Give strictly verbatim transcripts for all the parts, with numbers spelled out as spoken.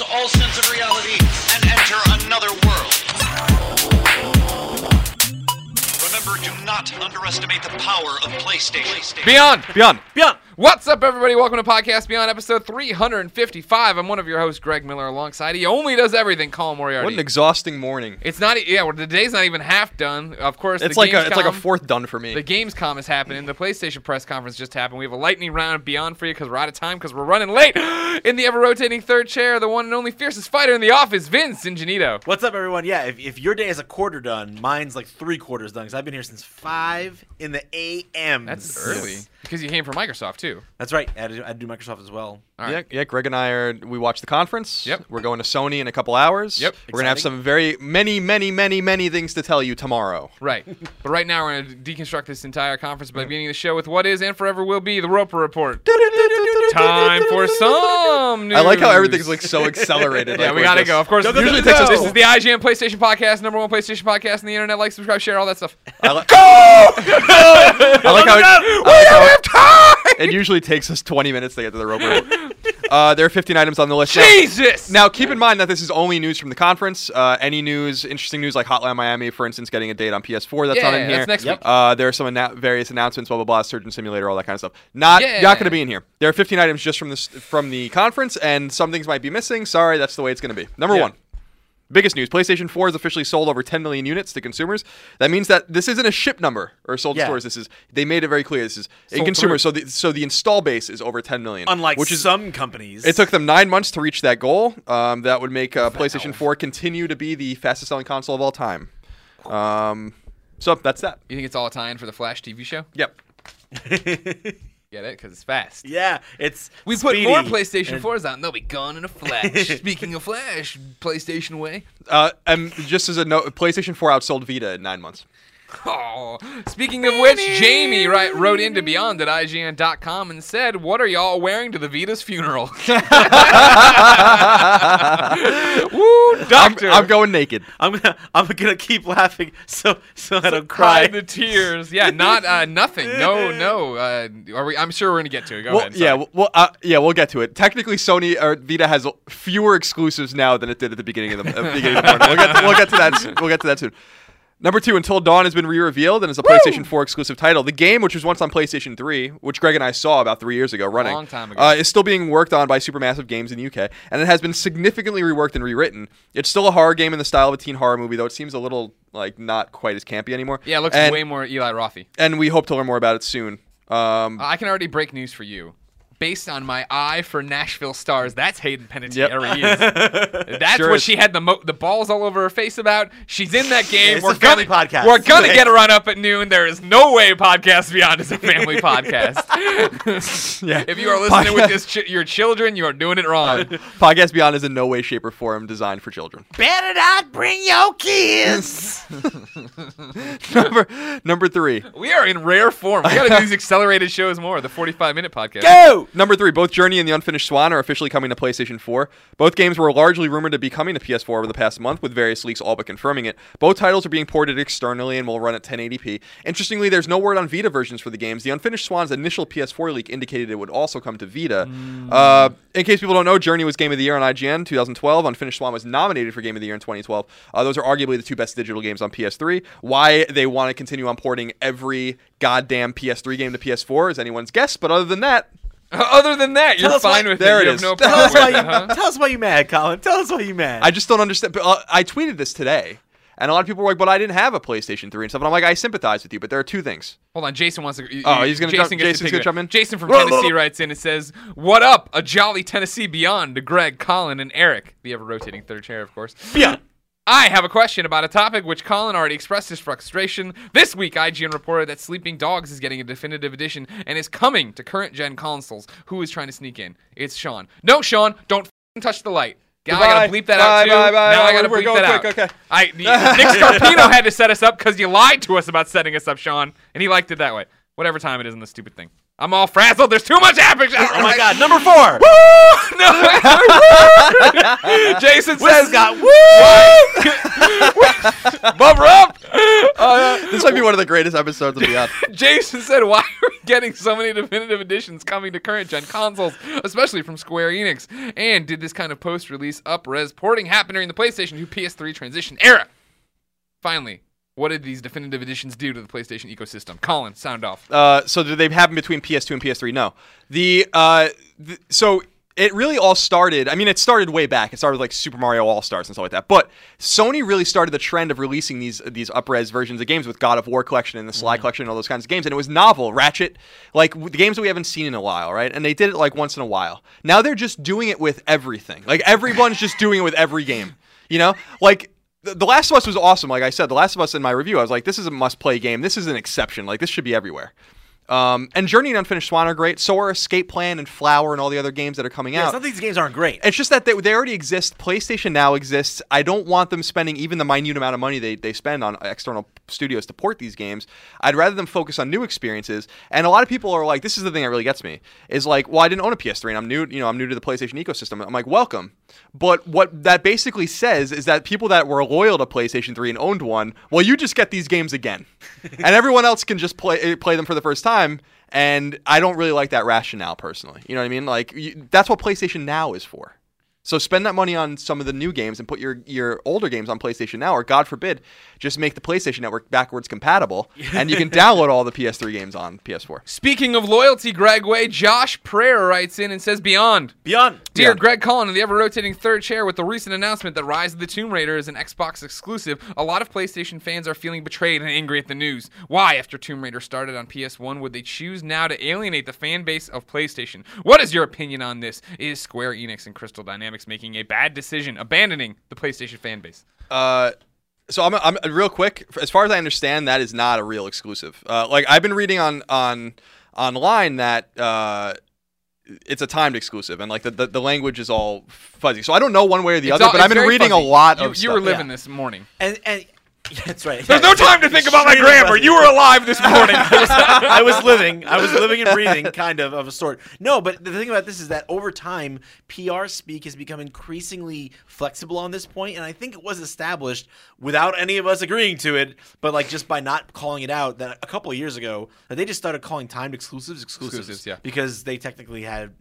lose all sense of reality and enter another world. Remember, do not underestimate the power of PlayStation. Beyond, beyond, beyond. What's up, everybody? Welcome to Podcast Beyond, episode three hundred fifty-five. I'm one of your hosts, Greg Miller, alongside he only does everything, Colin Moriarty. What an exhausting morning. It's not, yeah, well, the day's not even half done. Of course, it's, the like Gamescom, a, it's like a fourth done for me. The Gamescom is happening. The PlayStation press conference just happened. We have a lightning round of Beyond for you because we're out of time because we're running late. In the ever-rotating third chair, the one and only fiercest fighter in the office, Vince Ingenito. What's up, everyone? Yeah, if, if your day is a quarter done, mine's like three quarters done because I've been here since five in the a m. That's early. Yes. Because you came from Microsoft, too. That's right. I do, I do Microsoft as well. All right. Yeah, yeah, Greg and I are, we watched the conference. Yep. We're going to Sony in a couple hours. Yep. We're going to have some very, many, many, many, many things to tell you tomorrow. Right. But right now, we're going to deconstruct this entire conference by beginning the show with what is and forever will be the Roper Report. Time for some news. I like how everything's like so accelerated. Like, yeah, we got to go. Of course, go, go, usually go, go, takes us. This is the I G N PlayStation podcast, number one PlayStation podcast on the internet. Like, subscribe, share, all that stuff. I li- go! I like how it, I like how it, it usually takes us twenty minutes to get to the Roper Report. Uh, there are fifteen items on the list. Jesus! Now, now, keep in mind that this is only news from the conference. Uh, any news, interesting news like Hotline Miami, for instance, getting a date on P S four. That's yeah, not in here. Yeah, that's next yep. week. Uh, there are some anna- various announcements, blah, blah, blah, Surgeon Simulator, all that kind of stuff. Not, yeah. not going to be in here. There are fifteen items just from, this, from the conference, and some things might be missing. Sorry, that's the way it's going to be. Number yeah. one. Biggest news, PlayStation four has officially sold over ten million units to consumers. That means that this isn't a ship number or sold yeah. stores. This is They made it very clear. This is sold in consumers. Through. So the so the install base is over ten million. Unlike which is, some companies. It took them nine months to reach that goal. Um, that would make uh, PlayStation four continue to be the fastest selling console of all time. Cool. Um, so that's that. You think it's all a tie-in for the Flash T V show? Yep. Get it? Because it's fast. Yeah, it's We speedy. Put more PlayStation fours out, and they'll be gone in a flash. Speaking of flash, PlayStation way. Uh, and just as a note, PlayStation four outsold Vita in nine months. Oh, speaking of which, Jamie right, wrote into Beyond at I G N dot com and said, "What are y'all wearing to the Vita's funeral?" Woo, doctor! I'm, I'm going naked. I'm gonna, I'm gonna keep laughing so, so, so I don't cry the tears. Yeah, not uh, nothing. No, no. Uh, are we? I'm sure we're gonna get to it. Go well, ahead. Sorry. Yeah, well, uh, yeah, we'll get to it. Technically, Sony or Vita has fewer exclusives now than it did at the beginning of the, uh, beginning of the morning. We'll get to, we'll get to that. Soon. We'll get to that soon. Number two, Until Dawn has been re-revealed and is a Woo! PlayStation four exclusive title. The game, which was once on PlayStation three, which Greg and I saw about three years ago running, a long time ago. Uh, is still being worked on by Supermassive Games in the U K, and it has been significantly reworked and rewritten. It's still a horror game in the style of a teen horror movie, though it seems a little like not quite as campy anymore. Yeah, it looks and, way more Eli Roth-y. And we hope to learn more about it soon. Um, I can already break news for you. Based on my eye for Nashville stars, that's Hayden Panettiere. Yep. Is. That's sure what is. She had the mo- the balls all over her face about. She's in that game. It's we're a gonna, family podcast. We're gonna right. get her on up at noon. There is no way Podcast Beyond is a family podcast. Yeah. If you are listening podcast. With this ch- your children, you are doing it wrong. Right. Podcast Beyond is in no way, shape, or form designed for children. Better not bring your kids. number number three. We are in rare form. We gotta do these accelerated shows more. The forty-five minute podcast. Go. Number three, both Journey and The Unfinished Swan are officially coming to PlayStation four. Both games were largely rumored to be coming to P S four over the past month, with various leaks all but confirming it. Both titles are being ported externally and will run at ten eighty p. Interestingly, there's no word on Vita versions for the games. The Unfinished Swan's initial P S four leak indicated it would also come to Vita. Mm. Uh, in case people don't know, Journey was Game of the Year on I G N twenty twelve. Unfinished Swan was nominated for Game of the Year in twenty twelve. Uh, those are arguably the two best digital games on P S three. Why they want to continue on porting every goddamn P S three game to P S four is anyone's guess, but other than that... Other than that, you're fine with it. There it is. Tell us why you mad, Colin. Tell us why you mad. I just don't understand. But, uh, I tweeted this today, and a lot of people were like, but I didn't have a PlayStation three and stuff. And I'm like, I sympathize with you, but there are two things. Hold on. Jason wants to. Oh, he's going to jump in. Jason's going to jump in. Jason from Tennessee writes in and says, "What up? A jolly Tennessee Beyond to Greg, Colin, and Eric." The ever-rotating third chair, of course. Yeah. I have a question about a topic which Colin already expressed his frustration. This week, I G N reported that Sleeping Dogs is getting a definitive edition and is coming to current-gen consoles. Who is trying to sneak in? It's Sean. No, Sean, don't f***ing touch the light. Now I gotta bleep that bye, out too. Bye, bye, now I gotta bleep that quick, out. Okay. I, Nick Scarpino had to set us up because you lied to us about setting us up, Sean, and he liked it that way. Whatever time it is in the stupid thing. I'm all frazzled. There's too much epic. Oh, my God. Number four. Woo! No. Jason says, Scott, woo! Bummer up. Uh, this might be one of the greatest episodes of Beyond. Jason said, why are we getting so many definitive editions coming to current-gen consoles, especially from Square Enix? And did this kind of post-release up-res porting happen during the PlayStation to P S three transition era? Finally, what did these definitive editions do to the PlayStation ecosystem? Colin, sound off. Uh, so did they happen between P S two and P S three? No. The uh, th- So... It really all started, I mean, it started way back. It started with, like, Super Mario All-Stars and stuff like that. But Sony really started the trend of releasing these these up-res versions of games with God of War Collection and the Sly mm-hmm. Collection and all those kinds of games. And it was novel, Ratchet, like, the games that we haven't seen in a while, right? And they did it, like, once in a while. Now they're just doing it with everything. Like, everyone's just doing it with every game, you know? Like... The Last of Us was awesome. Like I said, The Last of Us in my review, I was like, this is a must-play game. This is an exception. Like, this should be everywhere. Um, and Journey and Unfinished Swan are great. So are Escape Plan and Flower and all the other games that are coming yeah, out. It's not that these games aren't great. It's just that they, they already exist. PlayStation Now exists. I don't want them spending even the minute amount of money they, they spend on external studios to port these games. I'd rather them focus on new experiences. And a lot of people are like, this is the thing that really gets me, is like, well, I didn't own a P S three and I'm new, you know, I'm new to the PlayStation ecosystem. I'm like, welcome. But what that basically says is that people that were loyal to PlayStation three and owned one, well, you just get these games again. And everyone else can just play play them for the first time. And I don't really like that rationale personally. You know what I mean? Like, you, that's what PlayStation Now is for. So spend that money on some of the new games and put your, your older games on PlayStation Now, or God forbid, just make the PlayStation Network backwards compatible, and you can download all the P S three games on P S four. Speaking of loyalty, Greg Way, Josh Prayer writes in and says, Beyond. Beyond. Dear Beyond. Greg Cullen in the ever-rotating third chair, with the recent announcement that Rise of the Tomb Raider is an Xbox exclusive, a lot of PlayStation fans are feeling betrayed and angry at the news. Why, after Tomb Raider started on P S one, would they choose now to alienate the fan base of PlayStation? What is your opinion on this? Is Square Enix and Crystal Dynamics making a bad decision, abandoning the PlayStation fan base? Uh, so I'm, I'm real quick. As far as I understand, that is not a real exclusive. Uh, like I've been reading on on online that uh, it's a timed exclusive, and like the, the the language is all fuzzy. So I don't know one way or the it's other. All, but I've been reading fuzzy. a lot you, of. You stuff. were living yeah. this morning, and and yeah, that's right. There's yeah, no time to think about my grammar. Fuzzy. You were alive this morning. I, was, I was living. I was living and breathing, kind of, of a sort. No, but the thing about this is that over time, P R speak has become increasingly flexible on this point, and I think it was established without any of us agreeing to it, but like just by not calling it out that a couple of years ago, that they just started calling timed exclusives exclusives, exclusives yeah. because they technically had,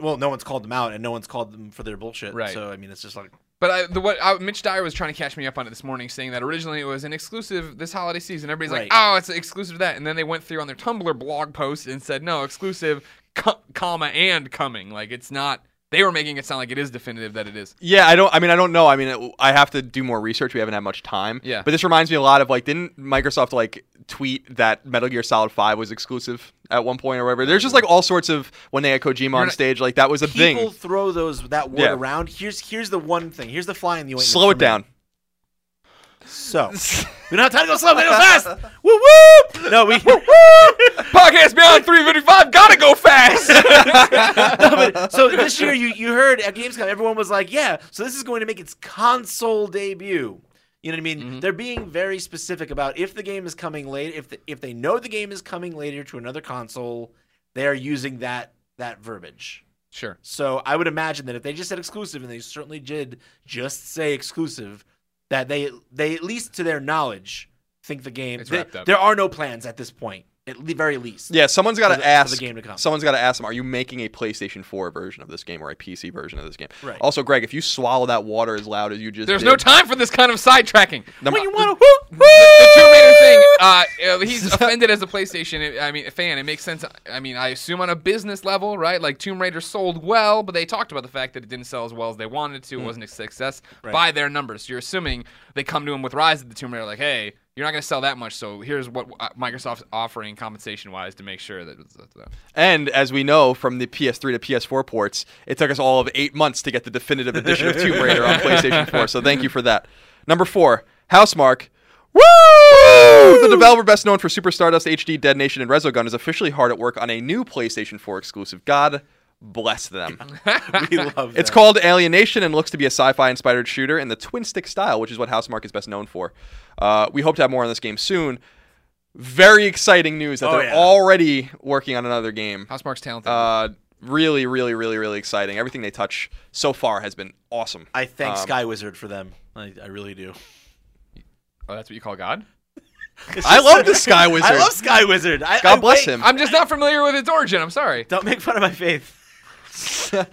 well, no one's called them out, and no one's called them for their bullshit. Right. So, I mean, it's just like... But I, the, what I, Mitch Dyer was trying to catch me up on it this morning, saying that originally it was an exclusive this holiday season. Everybody's right. like, oh, it's an exclusive to that. And then they went through on their Tumblr blog post and said, no, exclusive, co- comma, and coming. Like, it's not. They were making it sound like it is definitive that it is. Yeah, I don't. I mean, I don't know. I mean, it, I have to do more research. We haven't had much time. Yeah. But this reminds me a lot of, like, didn't Microsoft, like, tweet that Metal Gear Solid V was exclusive at one point or whatever? There's just, like, all sorts of, when they had Kojima on stage, like, that was a people thing. People throw those that word yeah. around. Here's here's the one thing. Here's the fly in the ointment. Slow it down. So we don't have time to go slow. We go fast. Woo woo. No, we podcast beyond three fifty-five. Gotta go fast. No, but, so this year, you you heard at Gamescom, everyone was like, "Yeah, so this is going to make its console debut." You know what I mean? Mm-hmm. They're being very specific about if the game is coming late. If the, if they know the game is coming later to another console, they are using that that verbiage. Sure. So I would imagine that if they just said exclusive, and they certainly did just say exclusive. That they, they at least to their knowledge, think the game. It's they, wrapped up. There are no plans at this point, at the very least. Yeah, someone's got to ask. For the game to come. Someone's got to ask them. Are you making a PlayStation four version of this game or a P C version of this game? Right. Also, Greg, if you swallow that water as loud as you just, there's did, no time for this kind of sidetracking. When you want to, the, the Tomb Raider thing. Uh, he's offended as a PlayStation. I mean, a fan. It makes sense. I mean, I assume on a business level, right? Like Tomb Raider sold well, but they talked about the fact that it didn't sell as well as they wanted to. Mm. It wasn't a success right. by their numbers. So you're assuming they come to him with Rise of the Tomb Raider, like, hey. You're not going to sell that much, so here's what Microsoft's offering compensation-wise to make sure that it's that. And as we know from the P S three to P S four ports, it took us all of eight months to get the definitive edition of Tomb Raider on PlayStation four, so thank you for that. Number four, Housemarque. Woo! The developer best known for Super Stardust, H D, Dead Nation, and Resogun is officially hard at work on a new PlayStation four exclusive. God bless them. We love them. It's called Alienation and looks to be a sci-fi inspired shooter in the twin stick style, which is what Housemarque is best known for. Uh, we hope to have more on this game soon. Very exciting news that oh, they're yeah. already working on another game. Housemarque's talented. Uh, really, really, really, really exciting. Everything they touch so far has been awesome. I thank um, Skywizard for them. I, I really do. Oh, that's what you call God? I love the Sky Wizard. I love Sky Wizard. I, God I, bless wait. him. I'm just not familiar with its origin. I'm sorry. Don't make fun of my faith. don't make,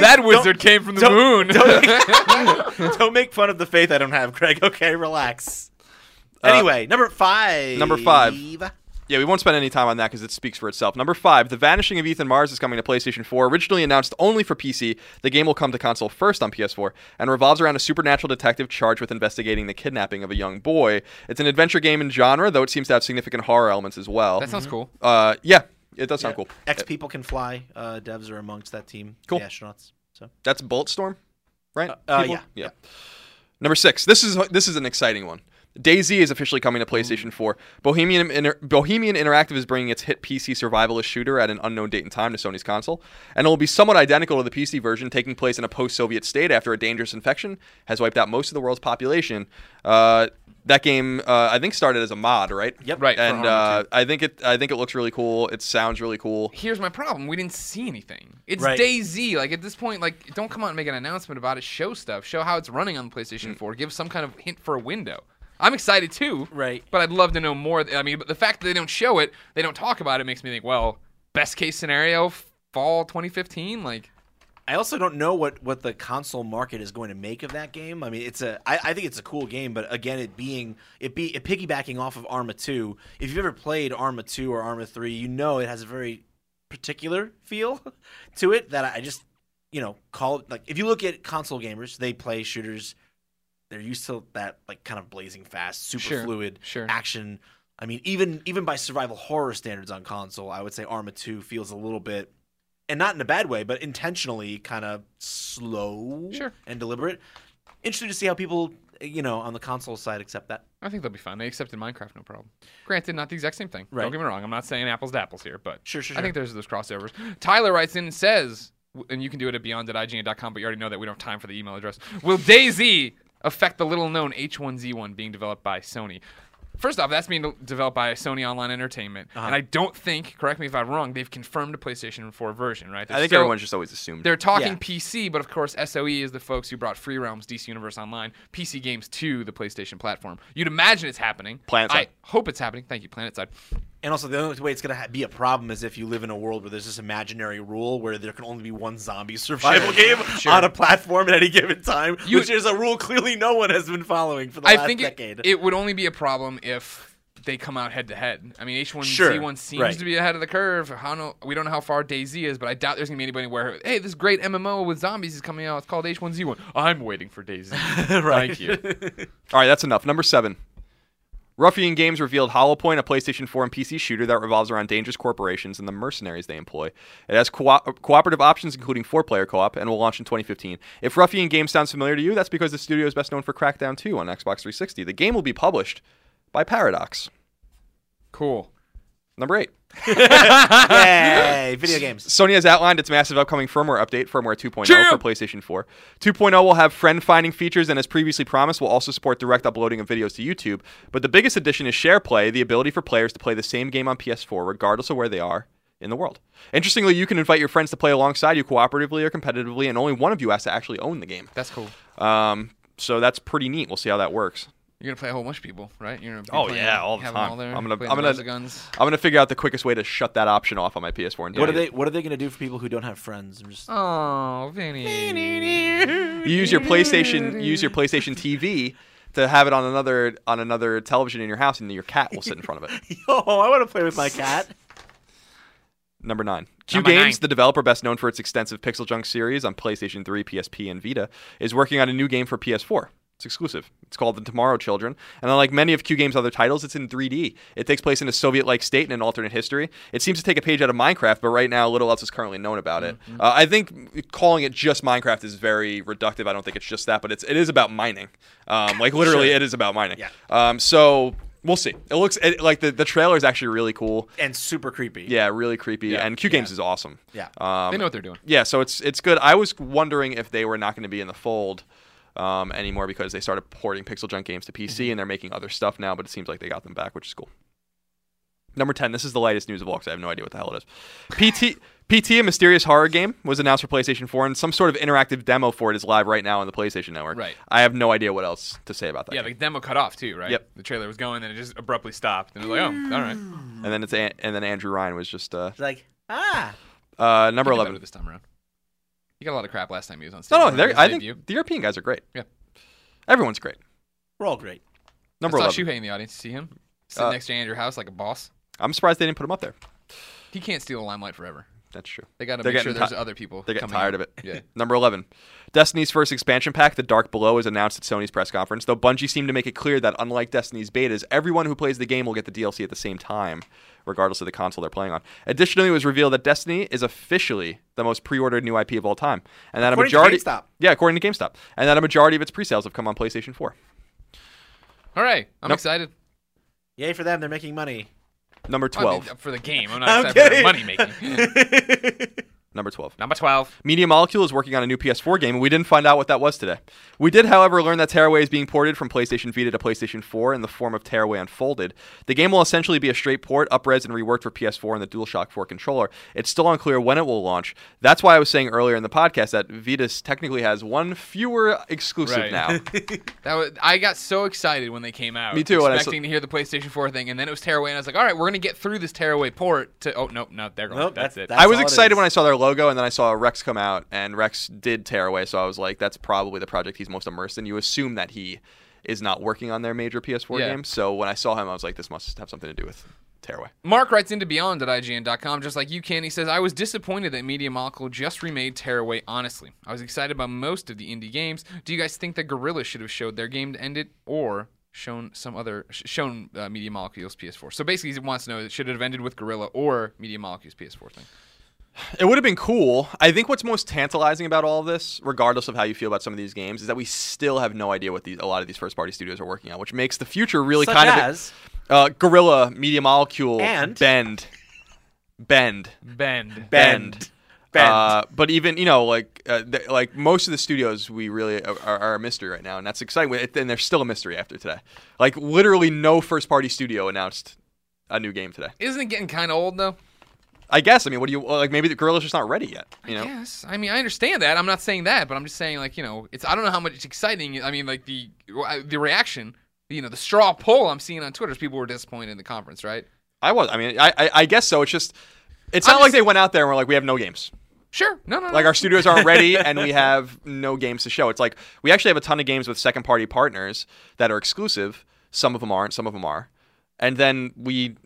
that wizard came from the don't, moon. Don't make, don't make fun of the faith I don't have, Greg. Okay, relax. Uh, anyway, number five. Number five. Yeah, we won't spend any time on that because it speaks for itself. Number five, The Vanishing of Ethan Mars is coming to PlayStation four. Originally announced only for P C, the game will come to console first on P S four and revolves around a supernatural detective charged with investigating the kidnapping of a young boy. It's an adventure game in genre, though it seems to have significant horror elements as well. That sounds cool. Uh, yeah, it does sound yeah. cool. X People Can Fly uh, devs are amongst that team. Cool. The astronauts. So. That's Boltstorm, right? Uh, uh, yeah. yeah. Yeah. Number six. This is this is an exciting one. DayZ is officially coming to PlayStation four. Bohemian Inter- Bohemian Interactive is bringing its hit P C survivalist shooter at an unknown date and time to Sony's console, and it will be somewhat identical to the P C version, taking place in a post-Soviet state after a dangerous infection has wiped out most of the world's population. Uh, that game, uh, I think, started as a mod, right? Yep. Right. And uh, I think it, I think it looks really cool. It sounds really cool. Here's my problem: we didn't see anything. It's right. DayZ. Like at this point, like don't come out and make an announcement about it. Show stuff. Show how it's running on PlayStation mm. four. Give some kind of hint for a window. I'm excited too, right? But I'd love to know more. I mean, but the fact that they don't show it, they don't talk about it, makes me think. Well, best case scenario, fall twenty fifteen. Like, I also don't know what, what the console market is going to make of that game. I mean, it's a. I, I think it's a cool game, but again, it being it be it piggybacking off of Arma two. If you've ever played Arma two or Arma three, you know it has a very particular feel to it that I just you know call it like if you look at console gamers, they play shooters. They're used to that like kind of blazing fast, super sure, fluid sure. action. I mean, even even by survival horror standards on console, I would say Arma two feels a little bit, and not in a bad way, but intentionally kind of slow sure. and deliberate. Interesting to see how people, you know, on the console side accept that. I think they'll be fine. They accepted Minecraft, no problem. Granted, not the exact same thing. Right. Don't get me wrong. I'm not saying apples to apples here, but sure, sure, I sure. think there's those crossovers. Tyler writes in and says, and you can do it at beyond at I G N dot com, but you already know that we don't have time for the email address. Will DayZ affect the little-known H one Z one being developed by Sony? First off, that's being developed by Sony Online Entertainment, uh-huh. and I don't think, correct me if I'm wrong, they've confirmed a PlayStation four version, right? They're I think still, everyone's just always assumed. They're talking yeah. P C, but of course S O E is the folks who brought Free Realms, D C Universe Online, P C games to the PlayStation platform. You'd imagine it's happening. Planetside. I hope it's happening. Thank you, Planetside. And also, the only way it's going to ha- be a problem is if you live in a world where there's this imaginary rule where there can only be one zombie survival sure, game sure. on a platform at any given time, you, which is a rule clearly no one has been following for the I last think decade. It, it would only be a problem if they come out head-to-head. I mean, H one Z one sure, seems right. to be ahead of the curve. How no, we don't know how far DayZ is, but I doubt there's going to be anybody where, hey, this great M M O with zombies is coming out. It's called H one Z one. I'm waiting for DayZ. right. Thank you. All right, that's enough. Number seven. Ruffian Games revealed Hollow Point, a PlayStation four and P C shooter that revolves around dangerous corporations and the mercenaries they employ. It has co- cooperative options, including four-player co-op, and will launch in twenty fifteen. If Ruffian Games sounds familiar to you, that's because the studio is best known for Crackdown two on Xbox three sixty. The game will be published by Paradox. Cool. Number eight. Yay, video games. Sony has outlined its massive upcoming firmware update, firmware two point oh Cheer! for PlayStation four. two point oh will have friend-finding features and, as previously promised, will also support direct uploading of videos to YouTube. But the biggest addition is Share Play, the ability for players to play the same game on P S four regardless of where they are in the world. Interestingly, you can invite your friends to play alongside you cooperatively or competitively, and only one of you has to actually own the game. That's cool. Um, so that's pretty neat. We'll see how that works. You're going to play a whole bunch of people, right? You're gonna be oh, playing, yeah, all the time. All there, I'm going to figure out the quickest way to shut that option off on my P S four. And what, are they, what are they going to do for people who don't have friends? I'm just... Oh, Vinny. You use your PlayStation, use your PlayStation T V to have it on another on another television in your house, and your cat will sit in front of it. Yo, I want to play with my cat. Number nine. Q Number Games, nine. the developer best known for its extensive Pixel Junk series on PlayStation three, P S P, and Vita, is working on a new game for P S four. It's exclusive. It's called The Tomorrow Children, and unlike many of Q Games' other titles, it's in three D. It takes place in a Soviet-like state in an alternate history. It seems to take a page out of Minecraft, but right now, little else is currently known about it. Mm-hmm. Uh, I think calling it just Minecraft is very reductive. I don't think it's just that, but it's it is about mining. Um, like literally, sure. it is about mining. Yeah. Um, so we'll see. It looks it, like the the trailer is actually really cool and super creepy. Yeah, really creepy. Yeah. And Q Games yeah. is awesome. Yeah. Um, they know what they're doing. Yeah. So it's it's good. I was wondering if they were not going to be in the fold Um, anymore because they started porting Pixel Junk games to P C mm-hmm. and they're making other stuff now, but it seems like they got them back, which is cool. Number ten, this is the lightest news of all because I have no idea what the hell it is. P T P T, a mysterious horror game, was announced for PlayStation four, and some sort of interactive demo for it is live right now on the PlayStation Network. Right. I have no idea what else to say about that. Yeah, game. The demo cut off too, right? Yep. The trailer was going, and it just abruptly stopped, and it was like, oh, all right. And then it's An- and then Andrew Ryan was just uh, like, ah. Uh, number eleven this time around. You got a lot of crap last time you was on stage. No, no, I think debut. The European guys are great. Yeah, everyone's great. We're all great. Number I saw eleven. Shuhei in the audience. See him sitting uh, next to Andrew House like a boss. I'm surprised they didn't put him up there. He can't steal the limelight forever. That's true. They got to make sure ti- there's other people. They're getting tired out. Of it. Yeah. Number eleven. Destiny's first expansion pack, The Dark Below, is announced at Sony's press conference, though Bungie seemed to make it clear that unlike Destiny's betas, everyone who plays the game will get the D L C at the same time, regardless of the console they're playing on. Additionally, it was revealed that Destiny is officially the most pre-ordered new I P of all time. And that according a majority to GameStop. Yeah, according to GameStop. And that a majority of its pre-sales have come on PlayStation four. All right. I'm nope. excited. Yay for them. They're making money. Number twelve. I mean, for the game. I'm not excited for money making. Number twelve. Number twelve. Media Molecule is working on a new P S four game, and we didn't find out what that was today. We did, however, learn that Tearaway is being ported from PlayStation Vita to PlayStation four in the form of Tearaway Unfolded. The game will essentially be a straight port, up-res, and reworked for P S four and the DualShock four controller. It's still unclear when it will launch. That's why I was saying earlier in the podcast that Vita technically has one fewer exclusive right. now. That was, I got so excited when they came out. Me too. Expecting when I saw- to hear the PlayStation four thing, and then it was Tearaway, and I was like, all right, we're going to get through this Tearaway port to... Oh, no, no, they're going nope, that's, that's it. That's I was excited when I saw their logo, and then I saw Rex come out, and Rex did Tearaway, so I was like, that's probably the project he's most immersed in. You assume that he is not working on their major P S four yeah. game, so when I saw him, I was like, this must have something to do with Tearaway. Mark writes into Beyond at I G N dot com, just like you can. He says, I was disappointed that Media Molecule just remade Tearaway, honestly. I was excited about most of the indie games. Do you guys think that Guerrilla should have showed their game to end it, or shown some other shown uh, Media Molecule's P S four? So basically, he wants to know, should it have ended with Guerrilla or Media Molecule's P S four thing? It would have been cool. I think what's most tantalizing about all of this, regardless of how you feel about some of these games, is that we still have no idea what these a lot of these first-party studios are working on, which makes the future really Such kind as? of... Uh, Guerrilla, Media Molecule, and? Bend. Bend. Bend. Bend. Bend. Uh, but even, you know, like uh, th- like most of the studios we really are, are, are a mystery right now, and that's exciting. And they're still a mystery after today. Like, literally no first-party studio announced a new game today. Isn't it getting kind of old, though? I guess. I mean, what do you like? Maybe the Guerrilla's just not ready yet. You know? I guess. I mean, I understand that. I'm not saying that, but I'm just saying, like, you know, it's. I don't know how much it's exciting. I mean, like the the reaction, you know, the straw poll I'm seeing on Twitter is people were disappointed in the conference, right? I was. I mean, I I, I guess so. It's just, it's I'm not just, like they went out there and were like, we have no games. Sure. No, no, no. Like, our studios aren't ready, and we have no games to show. It's like we actually have a ton of games with second party partners that are exclusive. Some of them aren't. Some of them are. And then we,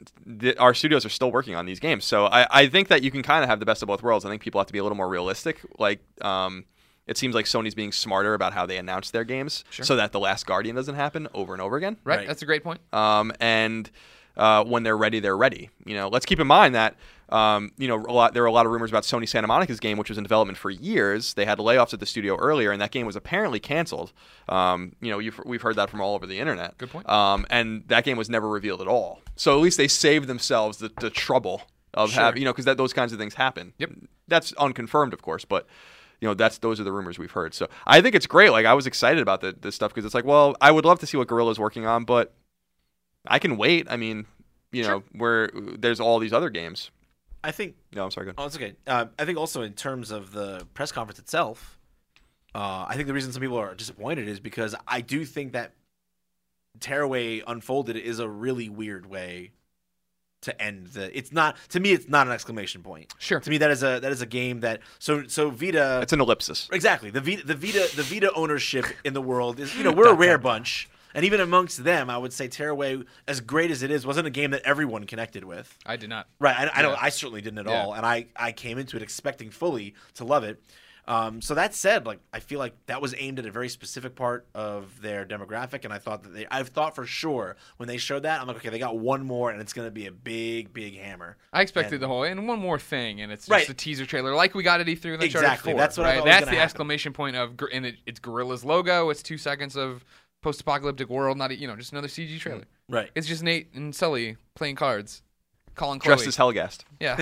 th- our studios are still working on these games. So I, I think that you can kind of have the best of both worlds. I think people have to be a little more realistic. Like, um, it seems like Sony's being smarter about how they announce their games sure. so that The Last Guardian doesn't happen over and over again. Right. right. That's a great point. Um, and uh, when they're ready, they're ready. You know, let's keep in mind that, um, you know, a lot, there were a lot of rumors about Sony Santa Monica's game, which was in development for years. They had layoffs at the studio earlier, and that game was apparently canceled. Um, you know, you've, we've heard that from all over the internet. Good point. Um, and that game was never revealed at all. So at least they saved themselves the, the trouble of sure. having, you know, because those kinds of things happen. Yep. That's unconfirmed, of course, but, you know, that's those are the rumors we've heard. So I think it's great. Like, I was excited about the, this stuff because it's like, well, I would love to see what Guerrilla's working on, but I can wait. I mean, you sure. know, where there's all these other games. I think no, I'm sorry. Go ahead. Oh, it's okay. Uh, I think also in terms of the press conference itself, uh, I think the reason some people are disappointed is because I do think that Tearaway Unfolded is a really weird way to end the. It's not to me. It's not an exclamation point. Sure. To me, that is a that is a game that so so Vita. It's an ellipsis. Exactly. The Vita the Vita the Vita ownership in the world is, you know, we're a rare bunch. And even amongst them, I would say Tearaway, as great as it is, wasn't a game that everyone connected with. I did not. Right. I, yeah. I, don't, I certainly didn't at yeah. all. And I, I came into it expecting fully to love it. Um, so that said, like, I feel like that was aimed at a very specific part of their demographic. And I thought that they – I've thought for sure when they showed that, I'm like, okay, they got one more and it's going to be a big, big hammer. I expected and, the whole – and one more thing. And it's just right. a teaser trailer like we got at E three with Uncharted four. Exactly. That's what right? I thought was That's the happen. exclamation point of – and it, it's Guerrilla's logo. It's two seconds of – post-apocalyptic world, not a, you know, just another C G trailer. Right. It's just Nate and Sully playing cards, calling Chloe. Dressed as Hellgast. Yeah.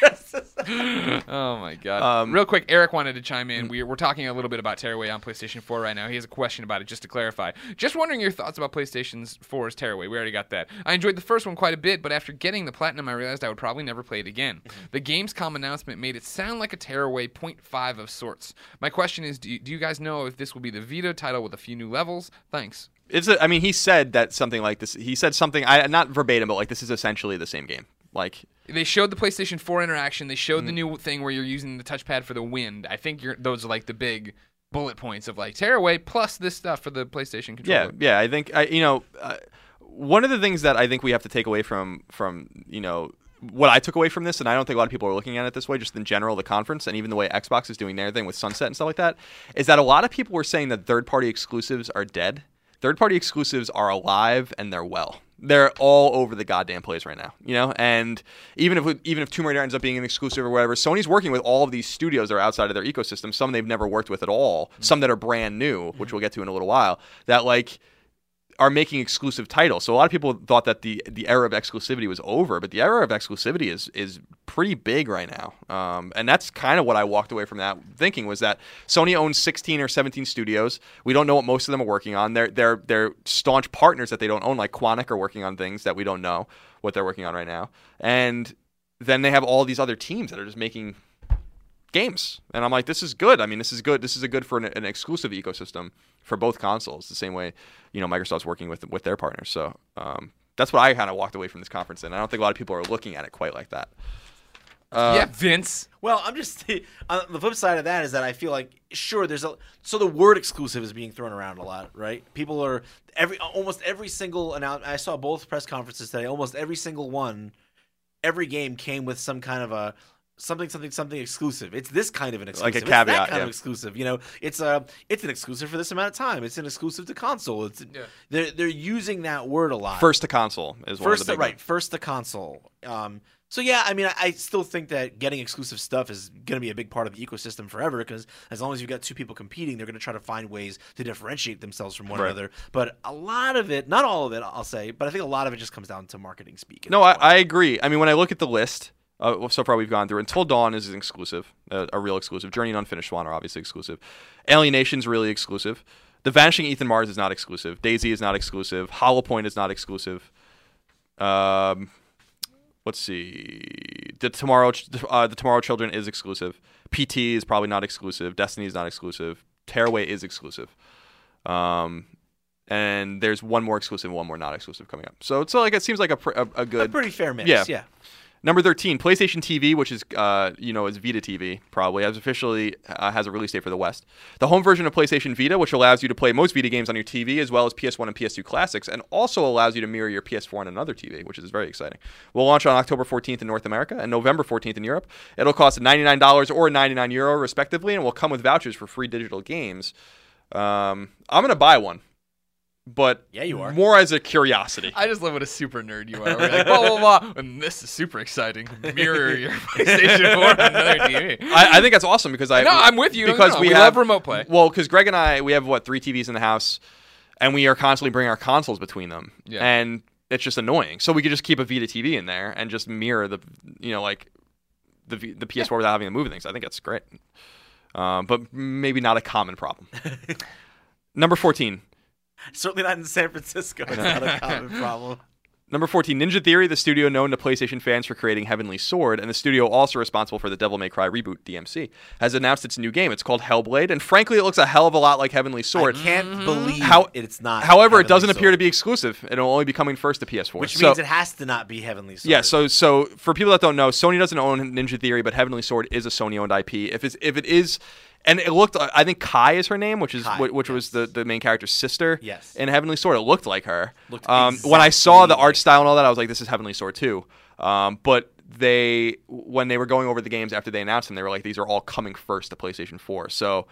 Dressed as Oh my god! Um, Real quick, Eric wanted to chime in. We're we're talking a little bit about Tearaway on PlayStation four right now. He has a question about it, just to clarify. Just wondering your thoughts about PlayStation four's Tearaway. We already got that. I enjoyed the first one quite a bit, but after getting the platinum, I realized I would probably never play it again. The Gamescom announcement made it sound like a Tearaway point five of sorts. My question is, do you, do you guys know if this will be the Vita title with a few new levels? Thanks. It's a, I mean, he said that something like this. He said something, I not verbatim, but like this is essentially the same game. Like they showed the PlayStation four interaction. They showed mm. the new thing where you're using the touchpad for the wind. I think you're, those are like the big bullet points of like Tearaway plus this stuff for the PlayStation controller. Yeah, yeah. I think I, you know, uh, one of the things that I think we have to take away from from you know. What I took away from this, and I don't think a lot of people are looking at it this way, just in general, the conference and even the way Xbox is doing their thing with Sunset and stuff like that, is that a lot of people were saying that third-party exclusives are dead. Third-party exclusives are alive and they're well. They're all over the goddamn place right now, you know? And even if even if Tomb Raider ends up being an exclusive or whatever, Sony's working with all of these studios that are outside of their ecosystem, some they've never worked with at all, mm-hmm. some that are brand new, which mm-hmm. we'll get to in a little while, that like... are making exclusive titles. So a lot of people thought that the the era of exclusivity was over, but the era of exclusivity is is pretty big right now. Um, and that's kind of what I walked away from that thinking, was that Sony owns sixteen or seventeen studios. We don't know what most of them are working on. They're they're they're staunch partners that they don't own, like Quantic are working on things that we don't know what they're working on right now. And then they have all these other teams that are just making games. And I'm like, this is good. I mean, this is good. This is a good for an, an exclusive ecosystem for both consoles, the same way, you know, Microsoft's working with with their partners. So um, that's what I kind of walked away from this conference in. I don't think a lot of people are looking at it quite like that. Uh, yeah, Vince. Well, I'm just – on the flip side of that is that I feel like, sure, there's a – so the word exclusive is being thrown around a lot, right? People are – every almost every single – I saw both press conferences today. Almost every single one, every game came with some kind of a – something, something, something exclusive. It's this kind of an exclusive. Like a caveat, it's that kind yeah. of exclusive. You know, it's a, it's an exclusive for this amount of time. It's an exclusive to console. It's yeah. they're they're using that word a lot. First to console is one first of the big to, right. First to console. Um, so yeah, I mean, I, I still think that getting exclusive stuff is going to be a big part of the ecosystem forever. Because as long as you've got two people competing, they're going to try to find ways to differentiate themselves from one right. another. But a lot of it, not all of it, I'll say, but I think a lot of it just comes down to marketing speak. No, I, I agree. I mean, when I look at the list. Uh, well, so far we've gone through. Until Dawn is an exclusive, uh, a real exclusive. Journey and Unfinished Swan are obviously exclusive. Alienation's really exclusive. The Vanishing Ethan Mars is not exclusive. DayZ is not exclusive. Hollow Point is not exclusive. Um, let's see. The Tomorrow, uh, the Tomorrow Children is exclusive. P T is probably not exclusive. Destiny is not exclusive. Tearaway is exclusive. Um... And there's one more exclusive, one more not exclusive coming up. So it's like it seems like a pr- a, a good, a pretty fair mix. Yeah. yeah. Number thirteen, PlayStation T V, which is uh, you know is Vita T V probably, has officially uh, has a release date for the West. The home version of PlayStation Vita, which allows you to play most Vita games on your T V as well as P S one and P S two classics, and also allows you to mirror your P S four on another T V, which is very exciting. Will launch on October fourteenth in North America and November fourteenth in Europe. It'll cost ninety-nine dollars or ninety-nine euro respectively, and will come with vouchers for free digital games. Um, I'm gonna buy one. But yeah, you are. More as a curiosity. I just love what a super nerd you are. We're like, blah, blah, blah. And this is super exciting. Mirror your PlayStation four on another T V. I, I think that's awesome because I... No, I'm with you. Because no, no, no. We, we have, love remote play. Well, because Greg and I, we have, what, three T Vs in the house, and we are constantly bringing our consoles between them. Yeah. And it's just annoying. So we could just keep a Vita T V in there and just mirror the, you know, like, the the P S four yeah. without having to move things. I think that's great. Um, but maybe not a common problem. Number fourteen. Certainly not in San Francisco. It's not a common problem. Number fourteen, Ninja Theory, the studio known to PlayStation fans for creating Heavenly Sword, and the studio also responsible for the Devil May Cry reboot, D M C, has announced its new game. It's called Hellblade, and frankly, it looks a hell of a lot like Heavenly Sword. I can't mm-hmm. believe How, it's not However, Heavenly it doesn't Sword. Appear to be exclusive. It'll only be coming first to P S four. Which so, means it has to not be Heavenly Sword. Yeah, so so for people that don't know, Sony doesn't own Ninja Theory, but Heavenly Sword is a Sony-owned I P. If it's, if it is... And it looked, I think Kai is her name, which is Kai, which yes. was the, the main character's sister yes. in Heavenly Sword. It looked like her. Looked um, exactly when I saw the art style and all that, I was like, this is Heavenly Sword two. Um, but they, when they were going over the games after they announced them, they were like, these are all coming first to PlayStation four. So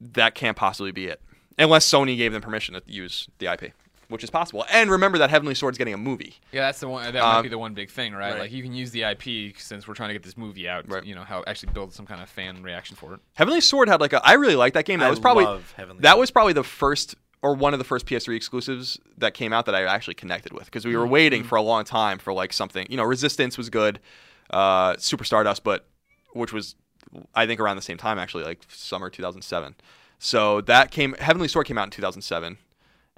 that can't possibly be it. Unless Sony gave them permission to use the I P. Which is possible. And remember that Heavenly Sword's getting a movie. Yeah, that's the one. That um, might be the one big thing, right? right? Like, you can use the I P since we're trying to get this movie out. Right. You know, how actually build some kind of fan reaction for it. Heavenly Sword had like a. I really liked that game. That I was probably love Heavenly that Sword. Was probably the first or one of the first P S three exclusives that came out that I actually connected with because we were mm-hmm. waiting for a long time for like something. You know, Resistance was good, uh, Super Stardust, but which was, I think, around the same time, actually, like summer two thousand seven. So that came, Heavenly Sword came out in two thousand seven,